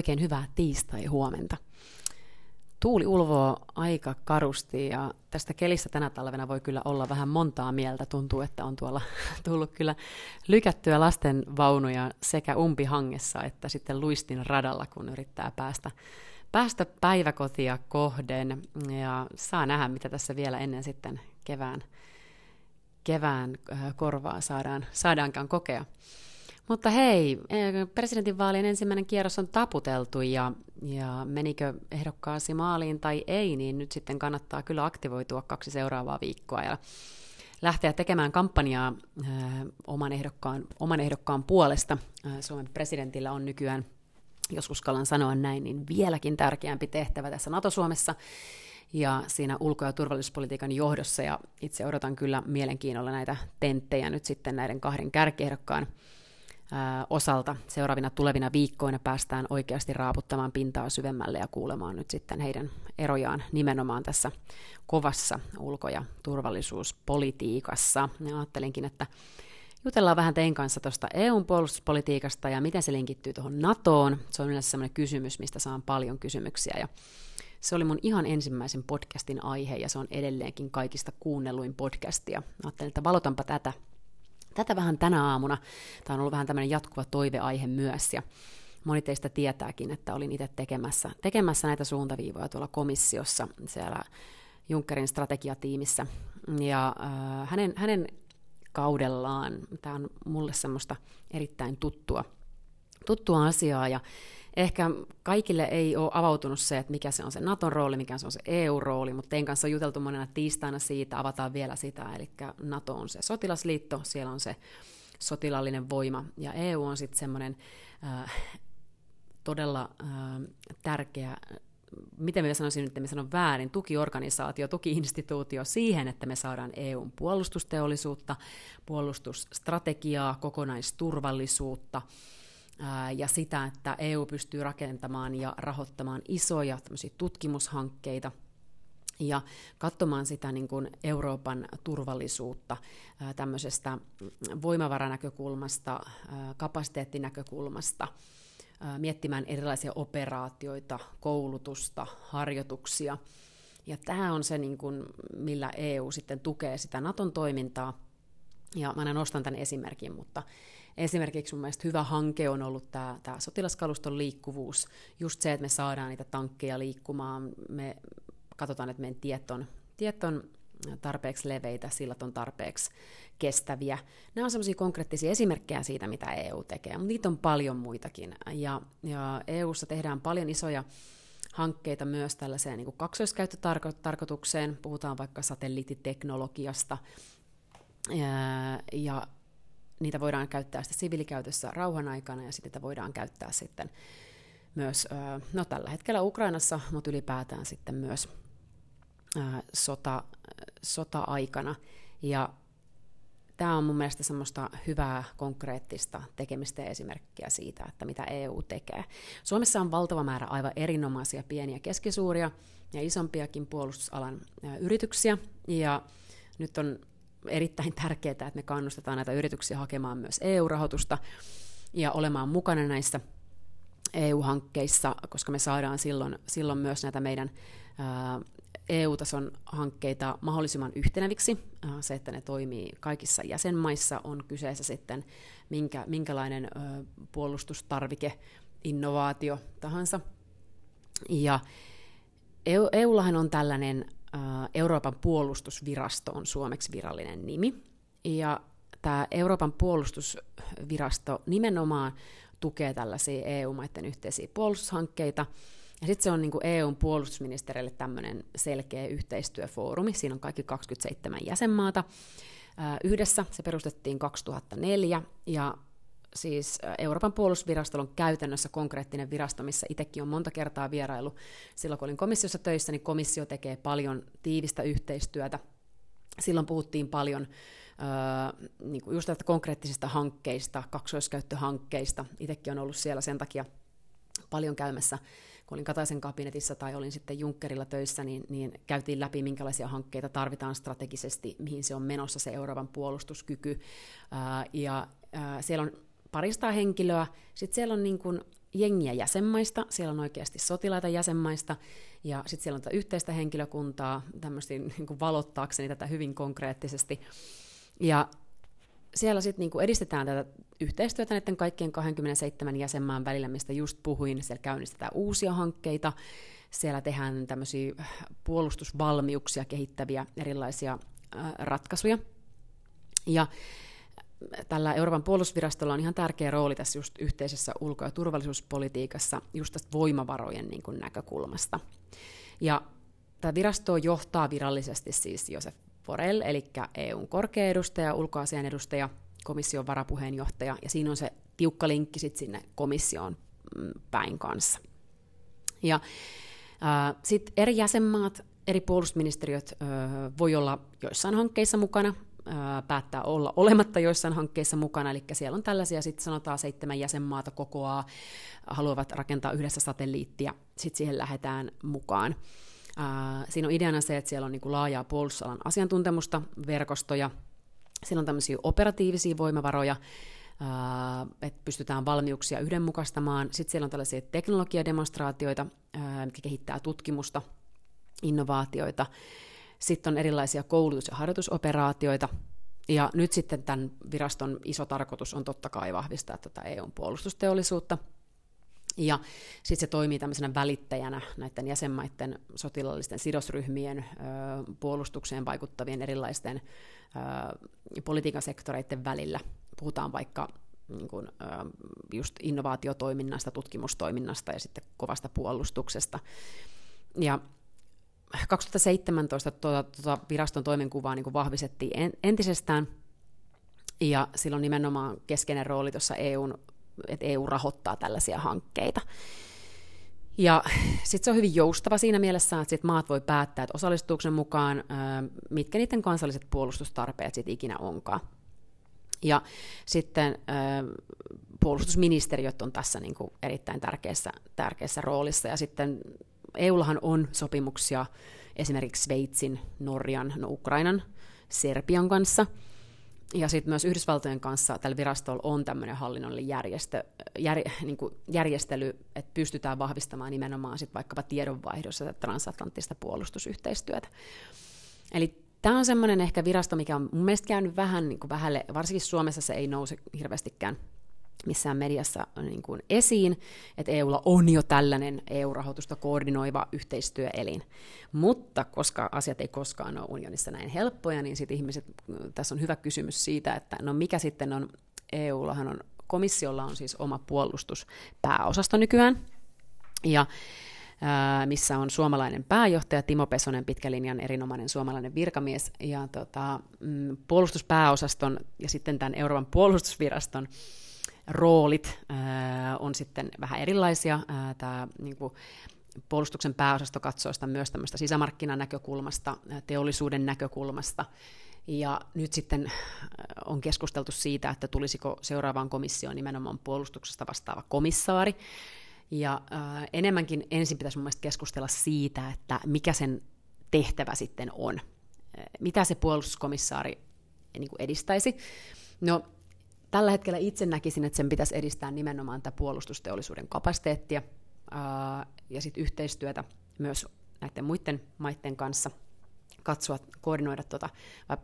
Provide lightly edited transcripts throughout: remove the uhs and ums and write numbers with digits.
Oikein hyvää tiistai-huomenta. Tuuli ulvoo aika karusti ja tästä kelissä tänä talvena voi kyllä olla vähän montaa mieltä. Tuntuu, että on tuolla tullut kyllä lykättyä lasten vaunuja sekä umpihangessa että sitten luistin radalla, kun yrittää päästä päiväkotia kohden. Ja saa nähdä, mitä tässä vielä ennen sitten kevään korvaa saadaankaan kokea. Mutta hei, presidentinvaalien ensimmäinen kierros on taputeltu ja menikö ehdokkaasi maaliin tai ei, niin nyt sitten kannattaa kyllä aktivoitua 2 seuraavaa viikkoa ja lähteä tekemään kampanjaa oman ehdokkaan puolesta. Suomen presidentillä on nykyään, jos uskallan sanoa näin, niin vieläkin tärkeämpi tehtävä tässä NATO-Suomessa ja siinä ulko- ja turvallisuuspolitiikan johdossa, ja itse odotan kyllä mielenkiinnolla näitä tenttejä nyt sitten näiden 2 kärkiehdokkaan osalta. Seuraavina tulevina viikkoina päästään oikeasti raaputtamaan pintaa syvemmälle ja kuulemaan nyt sitten heidän erojaan nimenomaan tässä kovassa ulko- ja turvallisuuspolitiikassa. Ja ajattelinkin, että jutellaan vähän teidän kanssa tuosta EUn puolustuspolitiikasta ja miten se linkittyy tuohon NATOon. Se on yleensä sellainen kysymys, mistä saan paljon kysymyksiä, ja se oli mun ihan ensimmäisen podcastin aihe ja se on edelleenkin kaikista kuunnelluin podcastia. Ajattelin, että valotanpa tätä vähän tänä aamuna. Tämä on ollut vähän tämmöinen jatkuva toiveaihe myös, ja moni teistä tietääkin, että olin itse tekemässä näitä suuntaviivoja tuolla komissiossa, siellä Junckerin strategiatiimissä, ja hänen kaudellaan tämä on mulle semmoista erittäin tuttua asiaa, ja ehkä kaikille ei ole avautunut se, että mikä se on se Naton rooli, mikä se on se EU-rooli, mutta teidän kanssa on juteltu monena tiistaina siitä, avataan vielä sitä, eli NATO on se sotilasliitto, siellä on se sotilaallinen voima, ja EU on sitten semmoinen todella tärkeä, miten minä sanoisin nyt, että minä sanon väärin, tukiorganisaatio, tukiinstituutio siihen, että me saadaan EUn puolustusteollisuutta, puolustusstrategiaa, kokonaisturvallisuutta, ja sitä, että EU pystyy rakentamaan ja rahoittamaan isoja tutkimushankkeita ja katsomaan sitä niin kuin Euroopan turvallisuutta tämmöisestä voimavaranäkökulmasta, kapasiteettinäkökulmasta, miettimään erilaisia operaatioita, koulutusta, harjoituksia. Ja tämä on se, niin kuin, millä EU sitten tukee sitä Naton toimintaa. Ja mä aina nostan tämän esimerkin, mutta esimerkiksi mun mielestä hyvä hanke on ollut tämä sotilaskaluston liikkuvuus, just se, että me saadaan niitä tankkeja liikkumaan, me katsotaan, että meidän tiet on tarpeeksi leveitä, sillat on tarpeeksi kestäviä. Nämä on sellaisia konkreettisia esimerkkejä siitä, mitä EU tekee, mutta niitä on paljon muitakin, ja EUssa tehdään paljon isoja hankkeita myös tällaiseen niin kuin kaksoiskäyttötarkoitukseen, puhutaan vaikka satelliittiteknologiasta, ja niitä voidaan käyttää sitten siviilikäytössä rauhan aikana, ja sitten niitä voidaan käyttää sitten myös, no tällä hetkellä Ukrainassa, mutta ylipäätään sitten myös sota-aikana. Ja tämä on mun mielestä semmoista hyvää konkreettista tekemistä ja esimerkkiä siitä, että mitä EU tekee. Suomessa on valtava määrä aivan erinomaisia pieniä, keskisuuria ja isompiakin puolustusalan yrityksiä, ja nyt on erittäin tärkeää, että me kannustetaan näitä yrityksiä hakemaan myös EU-rahoitusta ja olemaan mukana näissä EU-hankkeissa, koska me saadaan silloin myös näitä meidän EU-tason hankkeita mahdollisimman yhteneviksi. Se, että ne toimii kaikissa jäsenmaissa, on kyseessä sitten minkälainen puolustustarvike, innovaatio tahansa. Ja EUllahan on tällainen Euroopan puolustusvirasto on suomeksi virallinen nimi, ja tämä Euroopan puolustusvirasto nimenomaan tukee tällaisia EU-maiden yhteisiä puolustushankkeita, ja sitten se on niin kuin EUn puolustusministerille tämmöinen selkeä yhteistyöfoorumi, siinä on kaikki 27 jäsenmaata yhdessä, se perustettiin 2004, ja siis Euroopan puolustusvirastolla on käytännössä konkreettinen virasto, missä itsekin on monta kertaa vierailu. Silloin kun olin komissiossa töissä, niin komissio tekee paljon tiivistä yhteistyötä. Silloin puhuttiin paljon just tästä konkreettisista hankkeista, kaksoiskäyttöhankkeista. Itsekin on ollut siellä sen takia paljon käymässä, kun olin Kataisen kabinetissa tai olin sitten Junckerilla töissä, niin käytiin läpi, minkälaisia hankkeita tarvitaan strategisesti, mihin se on menossa se Euroopan puolustuskyky. Siellä on parista henkilöä, sitten siellä on niin kuin jengiä jäsenmaista, siellä on oikeasti sotilaita jäsenmaista, ja sitten siellä on tätä yhteistä henkilökuntaa, tämmöistä niin valottaakseni tätä hyvin konkreettisesti. Ja siellä sitten niin edistetään tätä yhteistyötä näiden kaikkien 27 jäsenmaan välillä, mistä just puhuin, siellä käynnistetään uusia hankkeita, siellä tehdään tämmöisiä puolustusvalmiuksia kehittäviä erilaisia ratkaisuja, ja tällä Euroopan puolustusvirastolla on ihan tärkeä rooli tässä just yhteisessä ulko- ja turvallisuuspolitiikassa just tästä voimavarojen niin kuin näkökulmasta. Ja tämä virasto johtaa virallisesti siis Josep Borrell, eli EUn korkea edustaja, ulkoasian edustaja, komission varapuheenjohtaja, ja siinä on se tiukka linkki sit sinne komission päin kanssa. Ja sitten eri jäsenmaat, eri puolustusministeriöt voi olla joissain hankkeissa mukana, päättää olla olematta joissain hankkeissa mukana, eli siellä on tällaisia, sitten sanotaan 7 jäsenmaata kokoaa, haluavat rakentaa yhdessä satelliittia, sitten siihen lähdetään mukaan. Siinä on ideana se, että siellä on niin kuin laajaa puolustusalan asiantuntemusta, verkostoja, siellä on tämmöisiä operatiivisia voimavaroja, että pystytään valmiuksia yhdenmukaistamaan, sitten siellä on tällaisia teknologiademonstraatioita, mitkä kehittää tutkimusta, innovaatioita, sitten on erilaisia koulutus- ja harjoitusoperaatioita, ja nyt sitten tämän viraston iso tarkoitus on totta kai vahvistaa tätä EUn puolustusteollisuutta, ja sitten se toimii tämmöisenä välittäjänä näiden jäsenmaiden sotilaallisten sidosryhmien, puolustukseen vaikuttavien erilaisten politiikan sektoreiden välillä. Puhutaan vaikka niin kuin, just innovaatiotoiminnasta, tutkimustoiminnasta ja sitten kovasta puolustuksesta. Ja 2017 viraston toimenkuvaa niin kuin vahvistettiin entisestään, ja silloin nimenomaan keskeinen rooli tuossa EUn, että EU rahoittaa tällaisia hankkeita. Ja sitten se on hyvin joustava siinä mielessä, että sit maat voi päättää, että osallistuuko ne mukaan, mitkä niiden kansalliset puolustustarpeet sitten ikinä onkaan. Ja sitten puolustusministeriöt on tässä niin kuin erittäin tärkeässä roolissa, ja sitten EUllahan on sopimuksia esimerkiksi Sveitsin, Norjan, Ukrainan, Serbian kanssa, ja sitten myös Yhdysvaltojen kanssa tällä virastolla on tämmöinen hallinnollinen järjestely, että pystytään vahvistamaan nimenomaan sit vaikkapa tiedonvaihdossa transatlanttista puolustusyhteistyötä. Eli tämä on semmoinen ehkä virasto, mikä on mun mielestä käynyt vähän niin kuin vähälle, varsinkin Suomessa se ei nouse hirveästikään missään mediassa niin kuin esiin, että EUlla on jo tällainen EU-rahoitusta koordinoiva yhteistyöelin. Mutta koska asiat ei koskaan ole unionissa näin helppoja, niin sitten ihmiset, tässä on hyvä kysymys siitä, että no mikä sitten on, EUllahan on, komissiolla on siis oma puolustuspääosasto nykyään, ja missä on suomalainen pääjohtaja Timo Pesonen, pitkän linjan erinomainen suomalainen virkamies, ja puolustuspääosaston ja sitten tämän Euroopan puolustusviraston roolit on sitten vähän erilaisia. Tämä niinku, puolustuksen pääosasto katsoo sitä myös tämmöistä sisämarkkinan näkökulmasta, teollisuuden näkökulmasta, ja nyt sitten on keskusteltu siitä, että tulisiko seuraavaan komissioon nimenomaan puolustuksesta vastaava komissaari, ja enemmänkin ensin pitäisi mun mielestä keskustella siitä, että mikä sen tehtävä sitten on. Mitä se puolustuskomissaari niin kuin edistäisi? No, tällä hetkellä itse näkisin, että sen pitäisi edistää nimenomaan tätä puolustusteollisuuden kapasiteettia ja sit yhteistyötä myös näiden muiden maiden kanssa, katsoa, koordinoida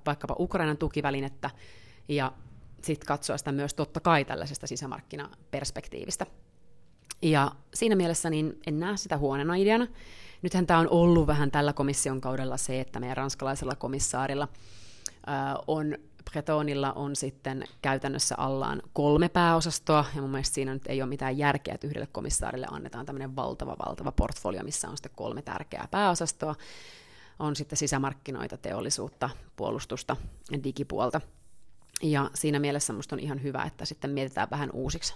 vaikkapa Ukrainan tukivälinettä, ja sitten katsoa sitä myös totta kai tällaisesta sisämarkkinaperspektiivistä. Ja siinä mielessä niin en näe sitä huonona ideana. Nythän tämä on ollut vähän tällä komission kaudella se, että meidän ranskalaisella komissaarilla on Bretonilla on sitten käytännössä allaan 3 pääosastoa, ja mun mielestä siinä nyt ei ole mitään järkeä, että yhdelle komissaarille annetaan tämmöinen valtava portfolio, missä on sitten 3 tärkeää pääosastoa. On sitten sisämarkkinoita, teollisuutta, puolustusta ja digipuolta. Ja siinä mielessä minusta on ihan hyvä, että sitten mietitään vähän uusiksi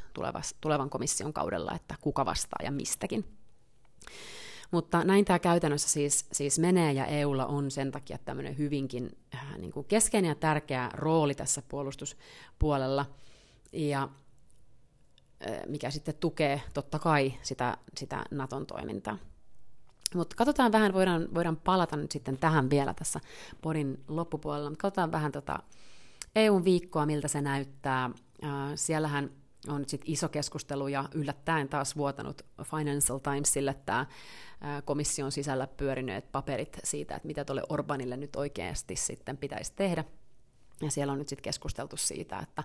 tulevan komission kaudella, että kuka vastaa ja mistäkin. Mutta näin tämä käytännössä siis menee, ja EUlla on sen takia tämmöinen hyvinkin niin kuin keskeinen ja tärkeä rooli tässä puolustuspuolella, ja mikä sitten tukee totta kai sitä Naton toimintaa. Mutta katsotaan vähän, voidaan palata nyt sitten tähän vielä tässä podin loppupuolella, mutta katsotaan vähän EUn viikkoa, miltä se näyttää. Siellähän on nyt sitten iso keskustelu ja yllättäen taas vuotanut Financial Timesille tämä komission sisällä pyörineet paperit siitä, että mitä tuolle Orbanille nyt oikeasti sitten pitäisi tehdä. Ja siellä on nyt sitten keskusteltu siitä, että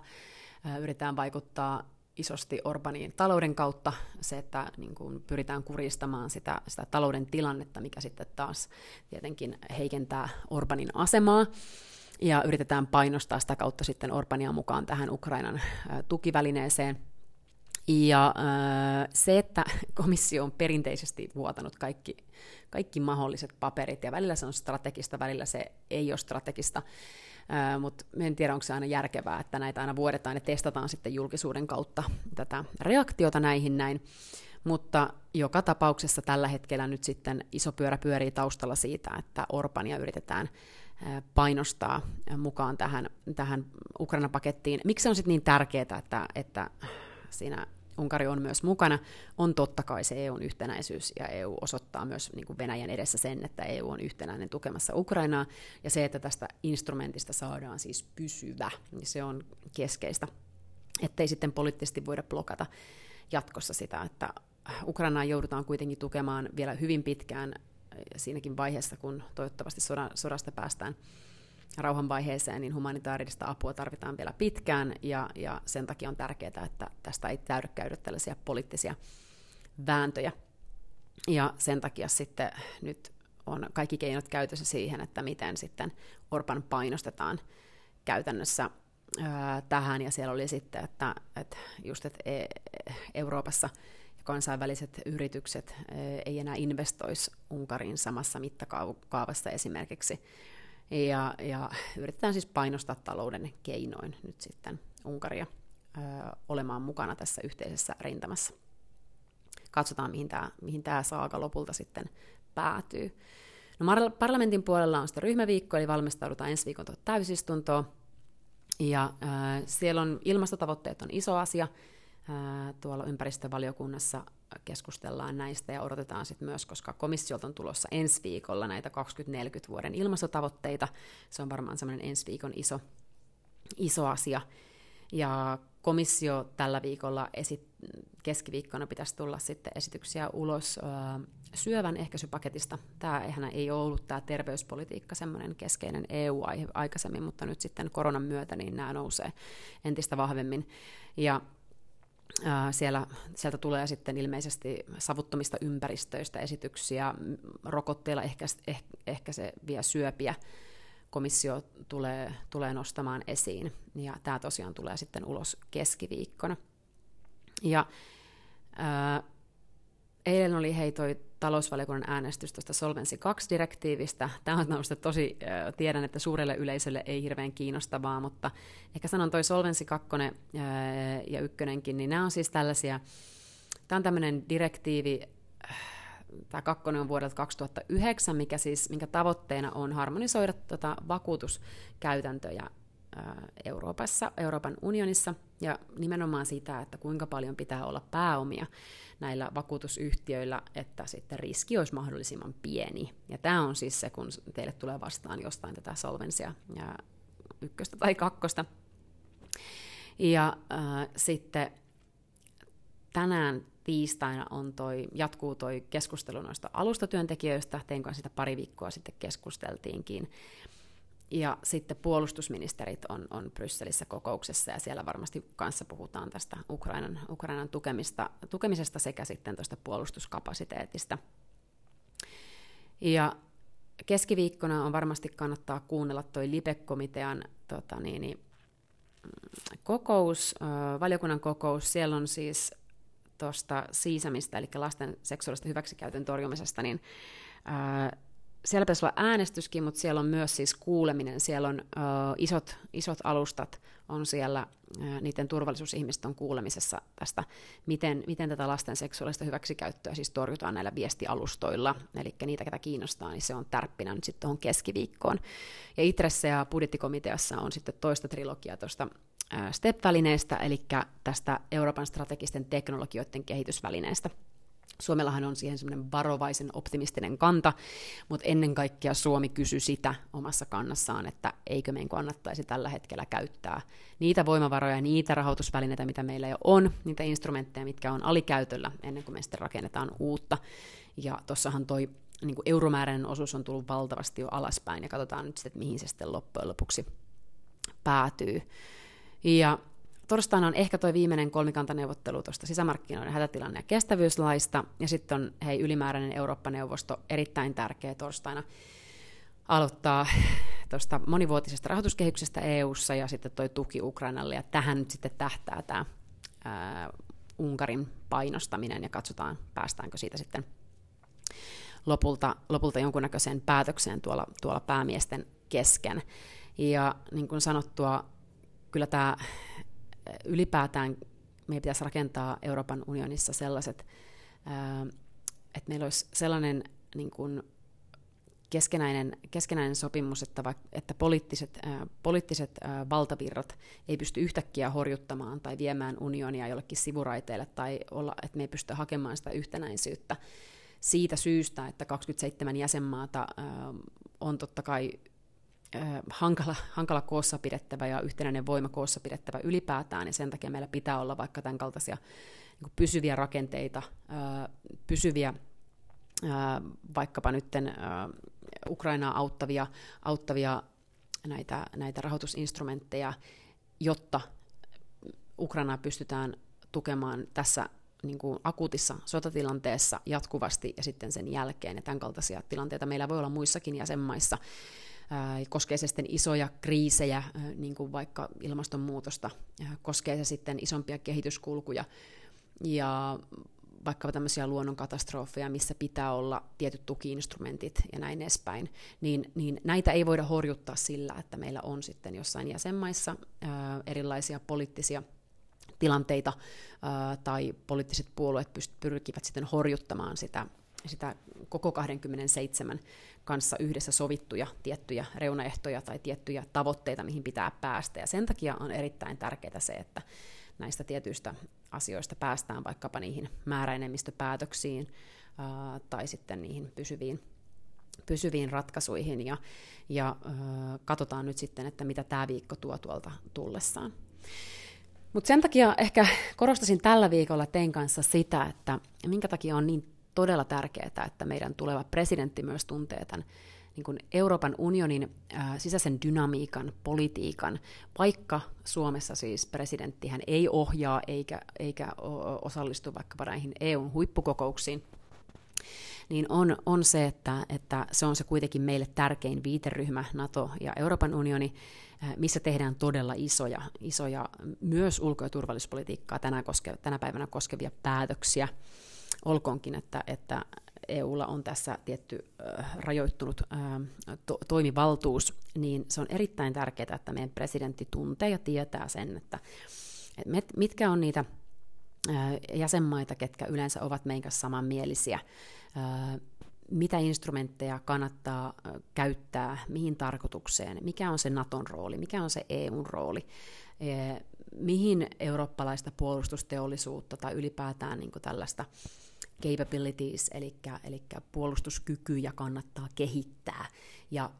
yritetään vaikuttaa isosti Orbaniin talouden kautta, se, että niin kun pyritään kuristamaan sitä talouden tilannetta, mikä sitten taas tietenkin heikentää Orbanin asemaa, ja yritetään painostaa sitä kautta sitten Orbania mukaan tähän Ukrainan tukivälineeseen. Ja se, että komissio on perinteisesti vuotanut kaikki mahdolliset paperit, ja välillä se on strategista, välillä se ei ole strategista, mutta en tiedä, onko se aina järkevää, että näitä aina vuodetaan ja testataan sitten julkisuuden kautta tätä reaktiota näihin näin. Mutta joka tapauksessa tällä hetkellä nyt sitten iso pyörä pyörii taustalla siitä, että Orbania yritetään painostaa mukaan tähän Ukraina-pakettiin. Miksi se on sitten niin tärkeää, että siinä Unkari on myös mukana? On totta kai se EUn yhtenäisyys, ja EU osoittaa myös niin kuin Venäjän edessä sen, että EU on yhtenäinen tukemassa Ukrainaa, ja se, että tästä instrumentista saadaan siis pysyvä, niin se on keskeistä, ettei sitten poliittisesti voida blokata jatkossa sitä, että Ukrainaa joudutaan kuitenkin tukemaan vielä hyvin pitkään siinäkin vaiheessa, kun toivottavasti sodasta päästään rauhanvaiheeseen, niin humanitaarista apua tarvitaan vielä pitkään, ja sen takia on tärkeää, että tästä ei täydy käydä tällaisia poliittisia vääntöjä. Ja sen takia sitten nyt on kaikki keinot käytössä siihen, että miten sitten Orban painostetaan käytännössä tähän, ja siellä oli sitten, että Euroopassa kansainväliset yritykset ei enää investoisi Unkariin samassa mittakaavassa esimerkiksi, ja yritetään siis painostaa talouden keinoin nyt sitten Unkaria olemaan mukana tässä yhteisessä rintamassa. Katsotaan, mihin tämä saaga lopulta sitten päätyy. No, parlamentin puolella on sitten ryhmäviikko, eli valmistaudutaan ensi viikon täysistuntoon, ja siellä on ilmastotavoitteet on iso asia. Tuolla ympäristövaliokunnassa keskustellaan näistä ja odotetaan sitten myös, koska komissiolta on tulossa ensi viikolla näitä 2040 vuoden ilmastotavoitteita. Se on varmaan semmoinen ensi viikon iso asia. Ja komissio tällä viikolla keskiviikkona pitäisi tulla sitten esityksiä ulos syövän ehkäisypaketista. Tämähän ei ole ollut tämä terveyspolitiikka semmoinen keskeinen EU-aihe aikaisemmin, mutta nyt sitten koronan myötä niin nämä nousee entistä vahvemmin. Ja sieltä tulee sitten ilmeisesti savuttomista ympäristöistä esityksiä, rokotteilla ehkä se vie syöpiä, komissio tulee nostamaan esiin, ja tämä tosiaan tulee sitten ulos keskiviikkona. Ja eilen oli toi talousvaliokunnan äänestys tuosta Solvensi 2-direktiivistä. Tämä on tämmöistä tosi, tiedän, että suurelle yleisölle ei hirveän kiinnostavaa, mutta ehkä sanon toi Solvensi 2 ja 1:kin, niin nämä on siis tällaisia, tämä on tämmöinen direktiivi, tämä 2 on vuodelta 2009, minkä tavoitteena on harmonisoida vakuutuskäytäntöjä Euroopan unionissa, ja nimenomaan sitä, että kuinka paljon pitää olla pääomia näillä vakuutusyhtiöillä, että sitten riski olisi mahdollisimman pieni. Ja tämä on siis se, kun teille tulee vastaan jostain tätä solvensia 1 tai 2. Ja sitten tänään tiistaina jatkuu toi keskustelu noista alustatyöntekijöistä, teidän kanssa sitä pari viikkoa sitten keskusteltiinkin. Ja sitten puolustusministerit on Brysselissä kokouksessa, ja siellä varmasti kanssa puhutaan tästä Ukrainan tukemisesta sekä sitten tuosta puolustuskapasiteetista. Ja keskiviikkona on varmasti kannattaa kuunnella toi LIBE-komitean kokous, valiokunnan kokous. Siellä on siis tuosta siisämistä, eli lasten seksuaalista hyväksikäytön torjumisesta, niin siellä pitäisi olla äänestyskin, mutta siellä on myös siis kuuleminen. Siellä on isot alustat, on siellä niiden turvallisuusihmiset on kuulemisessa tästä, miten tätä lasten seksuaalista hyväksikäyttöä siis torjutaan näillä viestialustoilla. Eli niitä, ketä kiinnostaa, niin se on tärppinä nyt sitten tuohon keskiviikkoon. Ja ITRessä ja budjettikomiteassa on sitten toista trilogiaa tuosta STEP-välineestä, eli tästä Euroopan strategisten teknologioiden kehitysvälineestä. Suomellahan on siihen semmoinen varovaisen optimistinen kanta, mutta ennen kaikkea Suomi kysyi sitä omassa kannassaan, että eikö meidän kannattaisi tällä hetkellä käyttää niitä voimavaroja, niitä rahoitusvälineitä, mitä meillä jo on, niitä instrumentteja, mitkä on alikäytöllä, ennen kuin me sitten rakennetaan uutta. Ja tuossahan toi niin euromääräinen osuus on tullut valtavasti jo alaspäin, ja katsotaan nyt sitten, mihin se sitten loppujen lopuksi päätyy. Ja torstaina on ehkä tuo viimeinen kolmikantaneuvottelu tuosta sisämarkkinoiden hätätilanne- ja kestävyyslaista, ja sitten on ylimääräinen Eurooppa-neuvosto erittäin tärkeä torstaina aloittaa tuosta monivuotisesta rahoituskehyksestä EU:ssa ja sitten tuo tuki Ukrainalle, ja tähän nyt sitten tähtää tämä Unkarin painostaminen, ja katsotaan, päästäänkö siitä sitten lopulta jonkunnäköiseen päätökseen tuolla päämiesten kesken. Ja niin kuin sanottua, kyllä tämä ylipäätään meidän pitäisi rakentaa Euroopan unionissa sellaiset, että meillä olisi sellainen niin kuin keskenäinen sopimus, että poliittiset valtavirrat ei pysty yhtäkkiä horjuttamaan tai viemään unionia jollekin sivuraiteelle, tai että me ei pysty hakemaan sitä yhtenäisyyttä siitä syystä, että 27 jäsenmaata on totta kai hankala koossa pidettävä ja yhtenäinen voima koossa pidettävä ylipäätään, ja sen takia meillä pitää olla vaikka tämän kaltaisia niin kuin pysyviä rakenteita, vaikkapa nytten Ukrainaa auttavia näitä rahoitusinstrumentteja, jotta Ukrainaa pystytään tukemaan tässä niin kuin akuutissa sotatilanteessa jatkuvasti ja sitten sen jälkeen, ja tämän kaltaisia tilanteita meillä voi olla muissakin jäsenmaissa. Koskee se sitten isoja kriisejä, niin kuin vaikka ilmastonmuutosta, koskee se sitten isompia kehityskulkuja ja vaikka tämmöisiä luonnonkatastrofeja, missä pitää olla tietyt tukiinstrumentit ja näin edespäin, niin näitä ei voida horjuttaa sillä, että meillä on sitten jossain jäsenmaissa erilaisia poliittisia tilanteita tai poliittiset puolueet pyrkivät sitten horjuttamaan sitä koko 27 kanssa yhdessä sovittuja tiettyjä reunaehtoja tai tiettyjä tavoitteita, mihin pitää päästä. Ja sen takia on erittäin tärkeää se, että näistä tietyistä asioista päästään vaikkapa niihin määräenemmistöpäätöksiin tai sitten niihin pysyviin ratkaisuihin. Ja katsotaan nyt sitten, että mitä tämä viikko tuo tuolta tullessaan. Mutta sen takia ehkä korostaisin tällä viikolla teidän kanssa sitä, että minkä takia on niin todella tärkeää, että meidän tuleva presidentti myös tuntee tämän niin kuin Euroopan unionin sisäisen dynamiikan, politiikan, vaikka Suomessa siis presidenttihän ei ohjaa eikä osallistu vaikkapa näihin EU:n huippukokouksiin, niin on se, että se on se kuitenkin meille tärkein viiteryhmä, NATO ja Euroopan unioni, missä tehdään todella isoja myös ulko- ja turvallisuuspolitiikkaa tänä päivänä koskevia päätöksiä. Olkoonkin, että EUlla on tässä tietty rajoittunut toimivaltuus, niin se on erittäin tärkeää, että meidän presidentti tuntee ja tietää sen, että mitkä on niitä jäsenmaita, ketkä yleensä ovat meidän kanssa samanmielisiä, mitä instrumentteja kannattaa käyttää, mihin tarkoitukseen, mikä on se NATOn rooli, mikä on se EUn rooli, mihin eurooppalaista puolustusteollisuutta tai ylipäätään niin kuin tällaista capabilities, eli puolustuskykyjä kannattaa kehittää. Ja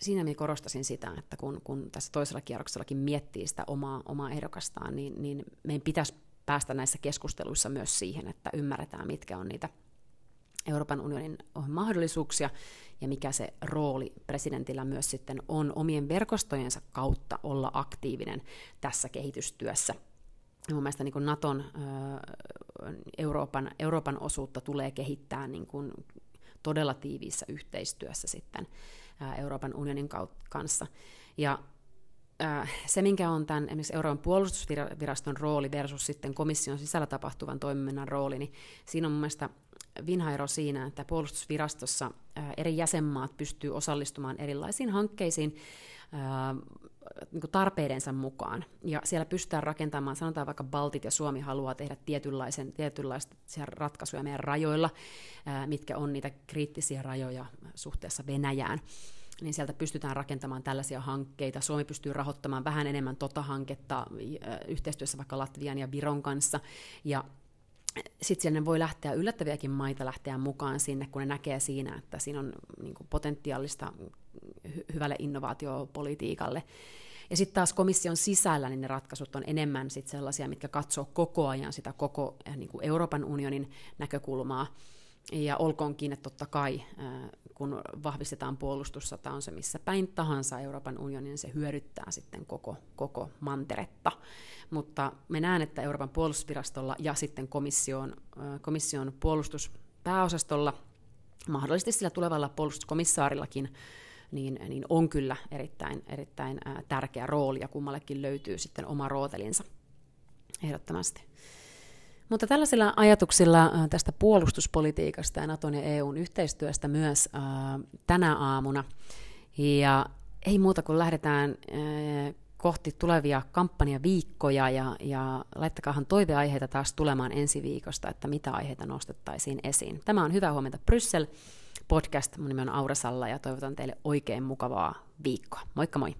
siinä minä korostasin sitä, että kun tässä toisella kierroksellakin miettii sitä omaa ehdokastaan, niin meidän pitäisi päästä näissä keskusteluissa myös siihen, että ymmärretään, mitkä on niitä Euroopan unionin mahdollisuuksia ja mikä se rooli presidentillä myös sitten on omien verkostojensa kautta olla aktiivinen tässä kehitystyössä. Mun mielestä niin kuin NATOn Euroopan osuutta tulee kehittää niin kuin todella tiiviissä yhteistyössä sitten Euroopan unionin kanssa. Ja se, minkä on tämän esimerkiksi Euroopan puolustusviraston rooli versus sitten komission sisällä tapahtuvan toiminnan rooli, niin siinä on mun mielestä vinhaero siinä, että puolustusvirastossa eri jäsenmaat pystyy osallistumaan erilaisiin hankkeisiin niin kuin tarpeidensa mukaan. Ja siellä pystytään rakentamaan, sanotaan vaikka Baltit ja Suomi haluaa tehdä tietynlaisia ratkaisuja meidän rajoilla, mitkä on niitä kriittisiä rajoja suhteessa Venäjään. Niin sieltä pystytään rakentamaan tällaisia hankkeita. Suomi pystyy rahoittamaan vähän enemmän hanketta yhteistyössä vaikka Latvian ja Viron kanssa. Ja sitten siellä ne voi lähteä, yllättäviäkin maita lähteä mukaan sinne, kun ne näkee siinä, että siinä on niin kuin potentiaalista hyvälle innovaatiopolitiikalle. Ja sitten taas komission sisällä niin ne ratkaisut on enemmän sit sellaisia, mitkä katsoo koko ajan sitä koko niin kuin Euroopan unionin näkökulmaa. Ja olkoonkin, että totta kai, kun vahvistetaan puolustussota, on se missä päin tahansa Euroopan unionin, se hyödyttää sitten koko manteretta. Mutta me näen, että Euroopan puolustusvirastolla ja sitten komission puolustuspääosastolla, mahdollisesti sillä tulevalla puolustuskomissaarillakin, niin on kyllä erittäin tärkeä rooli, ja kummallekin löytyy sitten oma rootelinsa ehdottomasti. Mutta tällaisilla ajatuksilla tästä puolustuspolitiikasta ja Naton ja EUn yhteistyöstä myös tänä aamuna. Ja ei muuta kuin lähdetään kohti tulevia kampanjaviikkoja, ja laittakaahan toiveaiheita taas tulemaan ensi viikosta, että mitä aiheita nostettaisiin esiin. Tämä on Hyvää huomenta Bryssel podcast. Mun nimi on Aura Salla ja toivotan teille oikein mukavaa viikkoa. Moikka moi!